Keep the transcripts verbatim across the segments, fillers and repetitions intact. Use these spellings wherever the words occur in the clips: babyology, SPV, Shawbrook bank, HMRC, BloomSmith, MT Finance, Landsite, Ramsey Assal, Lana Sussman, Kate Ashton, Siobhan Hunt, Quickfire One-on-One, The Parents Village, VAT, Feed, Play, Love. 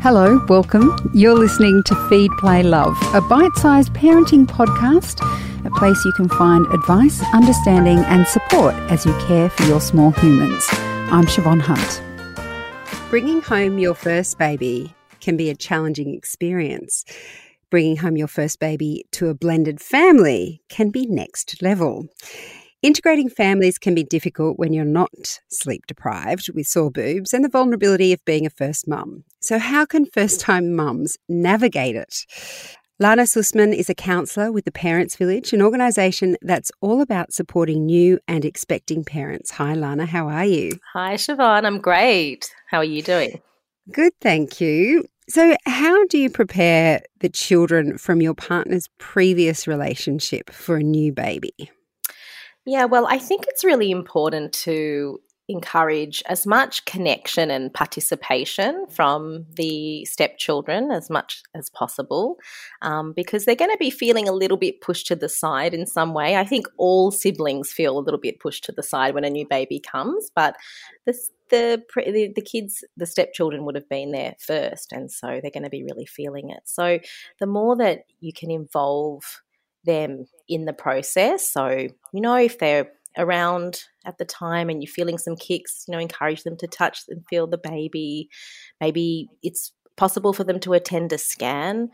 Hello, welcome. You're listening to Feed, Play, Love, a bite-sized parenting podcast, a place you can find advice, understanding and support as you care for your small humans. I'm Siobhan Hunt. Bringing home your first baby can be a challenging experience. Bringing home your first baby to a blended family can be next level. Integrating families can be difficult when you're not sleep deprived with sore boobs and the vulnerability of being a first mum. So how can first-time mums navigate it? Lana Sussman is a counsellor with The Parents Village, an organisation that's all about supporting new and expecting parents. Hi, Lana. How are you? Hi, Siobhan. I'm great. How are you doing? Good, thank you. So how do you prepare the children from your partner's previous relationship for a new baby? Yeah, well, I think it's really important to encourage as much connection and participation from the stepchildren as much as possible um, because they're going to be feeling a little bit pushed to the side in some way. I think all siblings feel a little bit pushed to the side when a new baby comes, but this, the, the the kids, the stepchildren would have been there first, and so they're going to be really feeling it. So the more that you can involve them in the process, so, you know, if they're around at the time and you're feeling some kicks, you know, encourage them to touch and feel the baby. Maybe it's possible for them to attend a scan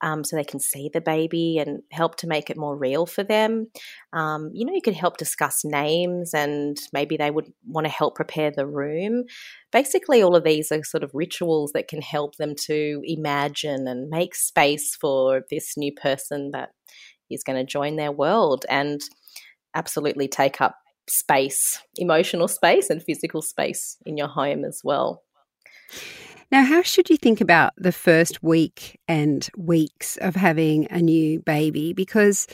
um, so they can see the baby and help to make it more real for them. Um, you know, you could help discuss names, and maybe they would want to help prepare the room. Basically, all of these are sort of rituals that can help them to imagine and make space for this new person that is going to join their world and absolutely take up space, emotional space and physical space in your home as well. Now, how should you think about the first week and weeks of having a new baby? Because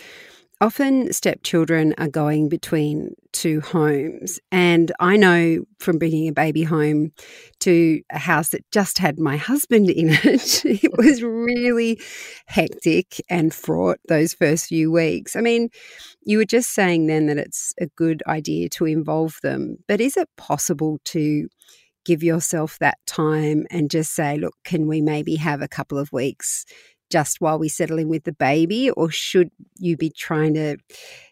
often stepchildren are going between two homes, and I know from bringing a baby home to a house that just had my husband in it, it was really hectic and fraught those first few weeks. I mean, you were just saying then that it's a good idea to involve them, but is it possible to give yourself that time and just say, look, can we maybe have a couple of weeks just while we settle in with the baby, or should you be trying to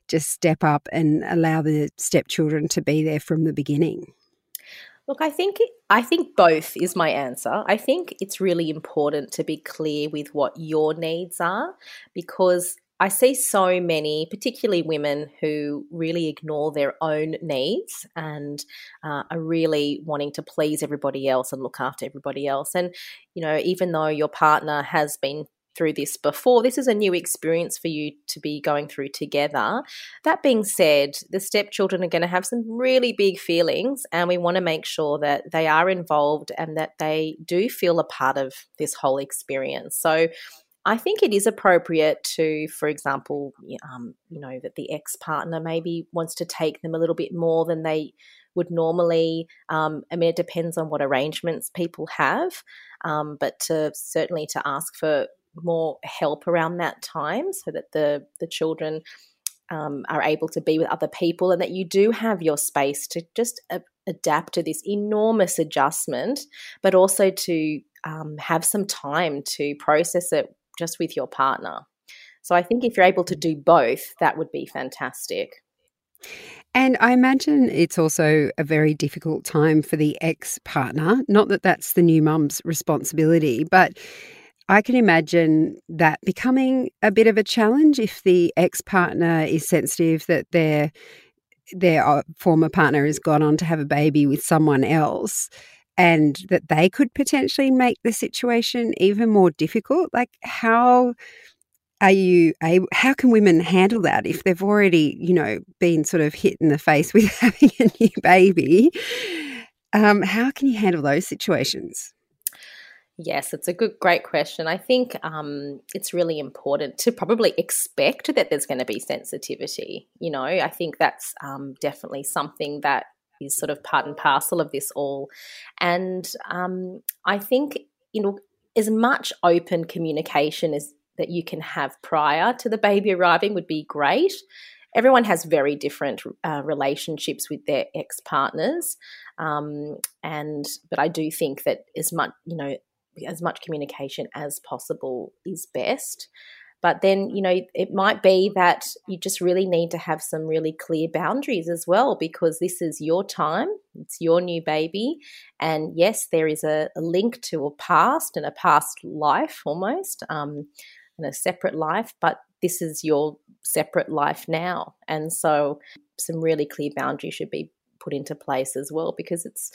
just step up and allow the stepchildren to be there from the beginning? Look, I think I think both is my answer. I think it's really important to be clear with what your needs are, because I see so many, particularly women, who really ignore their own needs and uh, are really wanting to please everybody else and look after everybody else. And, you know, even though your partner has been through this before, this is a new experience for you to be going through together. That being said, the stepchildren are going to have some really big feelings, and we want to make sure that they are involved and that they do feel a part of this whole experience. So I think it is appropriate to, for example, um, you know, that the ex-partner maybe wants to take them a little bit more than they would normally. Um, I mean, it depends on what arrangements people have, um, but to certainly to ask for more help around that time so that the the children um, are able to be with other people, and that you do have your space to just uh, adapt to this enormous adjustment, but also to um, have some time to process it just with your partner. So I think if you're able to do both, that would be fantastic. And I imagine it's also a very difficult time for the ex-partner, not that that's the new mum's responsibility, but I can imagine that becoming a bit of a challenge if the ex-partner is sensitive that their their former partner has gone on to have a baby with someone else, and that they could potentially make the situation even more difficult. Like, how are you able, how can women handle that if they've already, you know, been sort of hit in the face with having a new baby? Um, how can you handle those situations? Yes, it's a good, great question. I think um, it's really important to probably expect that there's going to be sensitivity. You know, I think that's um, definitely something that is sort of part and parcel of this all. And um, I think, you know, as much open communication as that you can have prior to the baby arriving would be great. Everyone has very different uh, relationships with their ex-partners, um, and but I do think that as much, you know, as much communication as possible is best. But then, you know, it might be that you just really need to have some really clear boundaries as well, because this is your time, it's your new baby. And yes, there is a, a link to a past and a past life almost, um, and a separate life, but this is your separate life now. And so some really clear boundaries should be put into place as well, because it's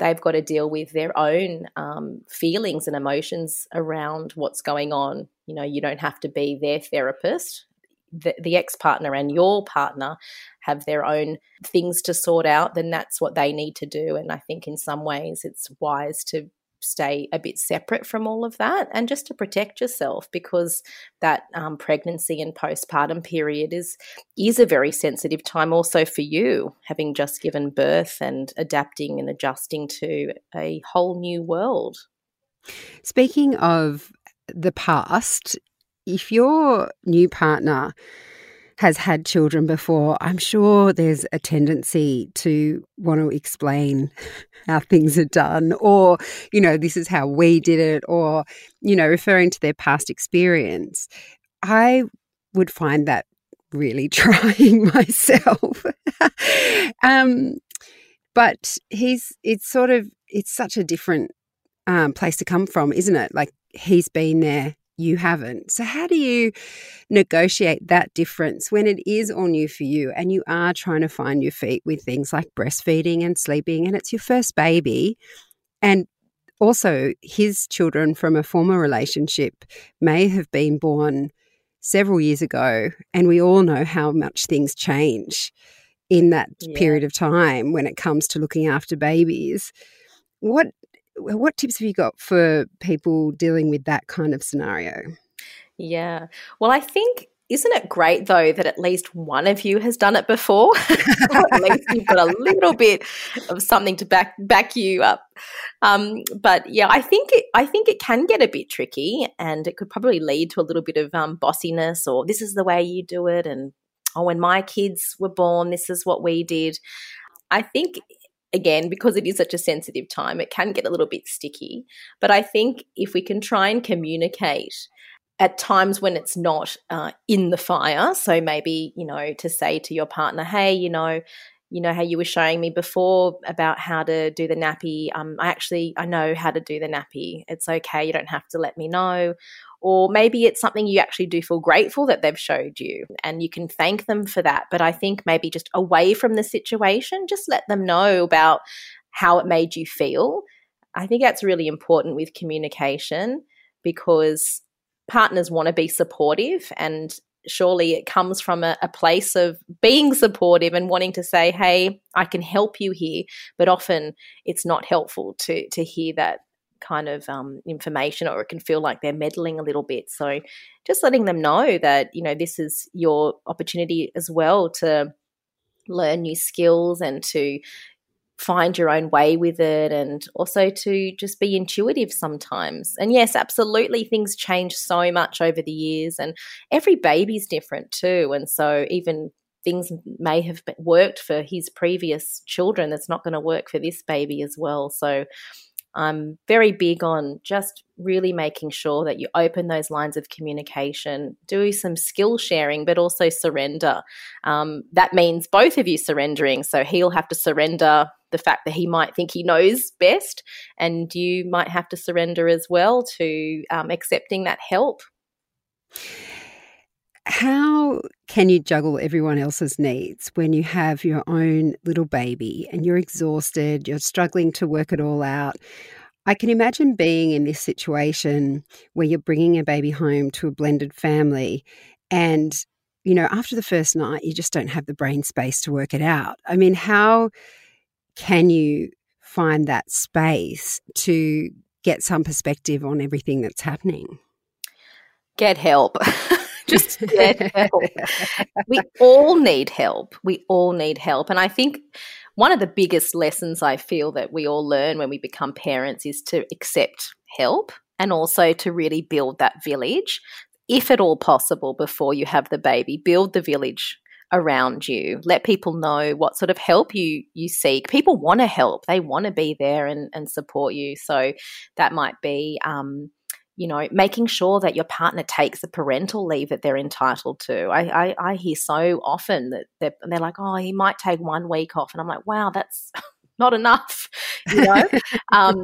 they've got to deal with their own um, feelings and emotions around what's going on. You know, you don't have to be their therapist. The, the ex-partner and your partner have their own things to sort out, then that's what they need to do. And I think in some ways it's wise to stay a bit separate from all of that, and just to protect yourself, because that um, pregnancy and postpartum period is is a very sensitive time also for you, having just given birth and adapting and adjusting to a whole new world. Speaking of the past, if your new partner has had children before, I'm sure there's a tendency to want to explain how things are done, or, you know, this is how we did it, or, you know, referring to their past experience. I would find that really trying myself. um, but he's, it's sort of, it's such a different um, place to come from, isn't it? Like, he's been there, you haven't. So how do you negotiate that difference when it is all new for you and you are trying to find your feet with things like breastfeeding and sleeping, and it's your first baby, and also his children from a former relationship may have been born several years ago, and we all know how much things change in that yeah. period of time when it comes to looking after babies. What What tips have you got for people dealing with that kind of scenario? Yeah. Well, I think, isn't it great though that at least one of you has done it before? At least you've got a little bit of something to back back you up. Um, but yeah, I think it, I think it can get a bit tricky, and it could probably lead to a little bit of um, bossiness, or this is the way you do it, and oh, when my kids were born, this is what we did. I think, again, because it is such a sensitive time, it can get a little bit sticky. But I think if we can try and communicate at times when it's not uh, in the fire, so maybe, you know, to say to your partner, hey, you know, you know how you were showing me before about how to do the nappy. Um, I actually, I know how to do the nappy. It's okay. You don't have to let me know. Or maybe it's something you actually do feel grateful that they've showed you, and you can thank them for that. But I think maybe just away from the situation, just let them know about how it made you feel. I think that's really important with communication, because partners want to be supportive, and surely it comes from a, a place of being supportive and wanting to say, hey, I can help you here. But often it's not helpful to to hear that kind of um, information, or it can feel like they're meddling a little bit. So just letting them know that, you know, this is your opportunity as well to learn new skills and to find your own way with it, and also to just be intuitive sometimes. And yes, absolutely, things change so much over the years, and every baby's different too. And so even things may have worked for his previous children, that's not going to work for this baby as well. So I'm very big on just really making sure that you open those lines of communication, do some skill sharing, but also surrender. Um, that means both of you surrendering. So he'll have to surrender the fact that he might think he knows best, and you might have to surrender as well to um, accepting that help. How can you juggle everyone else's needs when you have your own little baby and you're exhausted, you're struggling to work it all out? I can imagine being in this situation where you're bringing a baby home to a blended family, and, you know, after the first night, you just don't have the brain space to work it out. I mean, how can you find that space to get some perspective on everything that's happening? Get help. Just get help. We all need help. We all need help. And I think one of the biggest lessons I feel that we all learn when we become parents is to accept help, and also to really build that village, if at all possible, before you have the baby. Build the village around you. Let people know what sort of help you you seek. People want to help. They want to be there and, and support you. So that might be, um, you know, making sure that your partner takes the parental leave that they're entitled to. I, I, I hear so often that they're, they're like, oh, he might take one week off. And I'm like, wow, that's not enough, you know. um,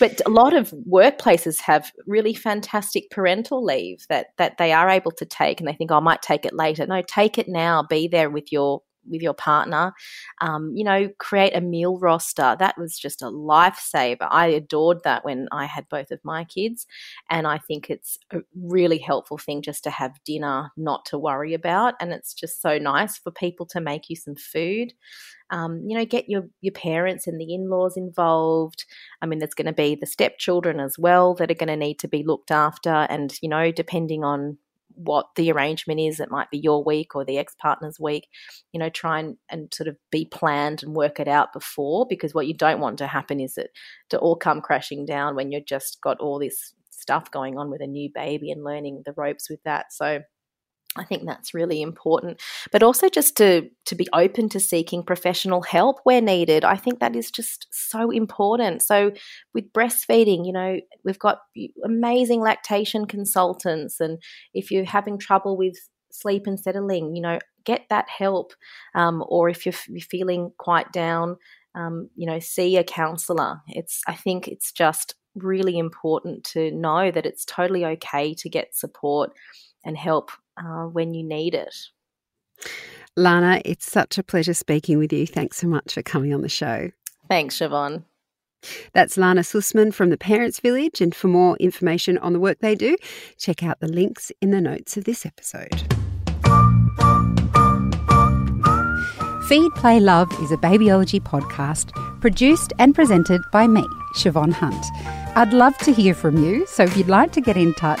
but a lot of workplaces have really fantastic parental leave that that they are able to take, and they think, oh, I might take it later. No, take it now. Be there with your with your partner. Um, you know, create a meal roster. That was just a lifesaver. I adored that when I had both of my kids, and I think it's a really helpful thing just to have dinner, not to worry about, and it's just so nice for people to make you some food. Um, you know, get your, your parents and the in-laws involved. I mean, there's going to be the stepchildren as well that are going to need to be looked after, and, you know, depending on what the arrangement is, it might be your week or the ex-partner's week, you know, try and, and sort of be planned and work it out before, because what you don't want to happen is it to all come crashing down when you've just got all this stuff going on with a new baby and learning the ropes with that. So I think that's really important, but also just to to be open to seeking professional help where needed. I think that is just so important. So with breastfeeding, you know, we've got amazing lactation consultants, and if you're having trouble with sleep and settling, you know, get that help. Um, or if you're, you're feeling quite down, um, you know, see a counsellor. It's I think it's just really important to know that it's totally okay to get support and help Uh, when you need it. Lana, it's such a pleasure speaking with you. Thanks so much for coming on the show. Thanks, Siobhan. That's Lana Sussman from The Parents Village, and for more information on the work they do, check out the links in the notes of this episode. Feed, Play, Love is a babyology podcast produced and presented by me, Siobhan Hunt. I'd love to hear from you, so if you'd like to get in touch,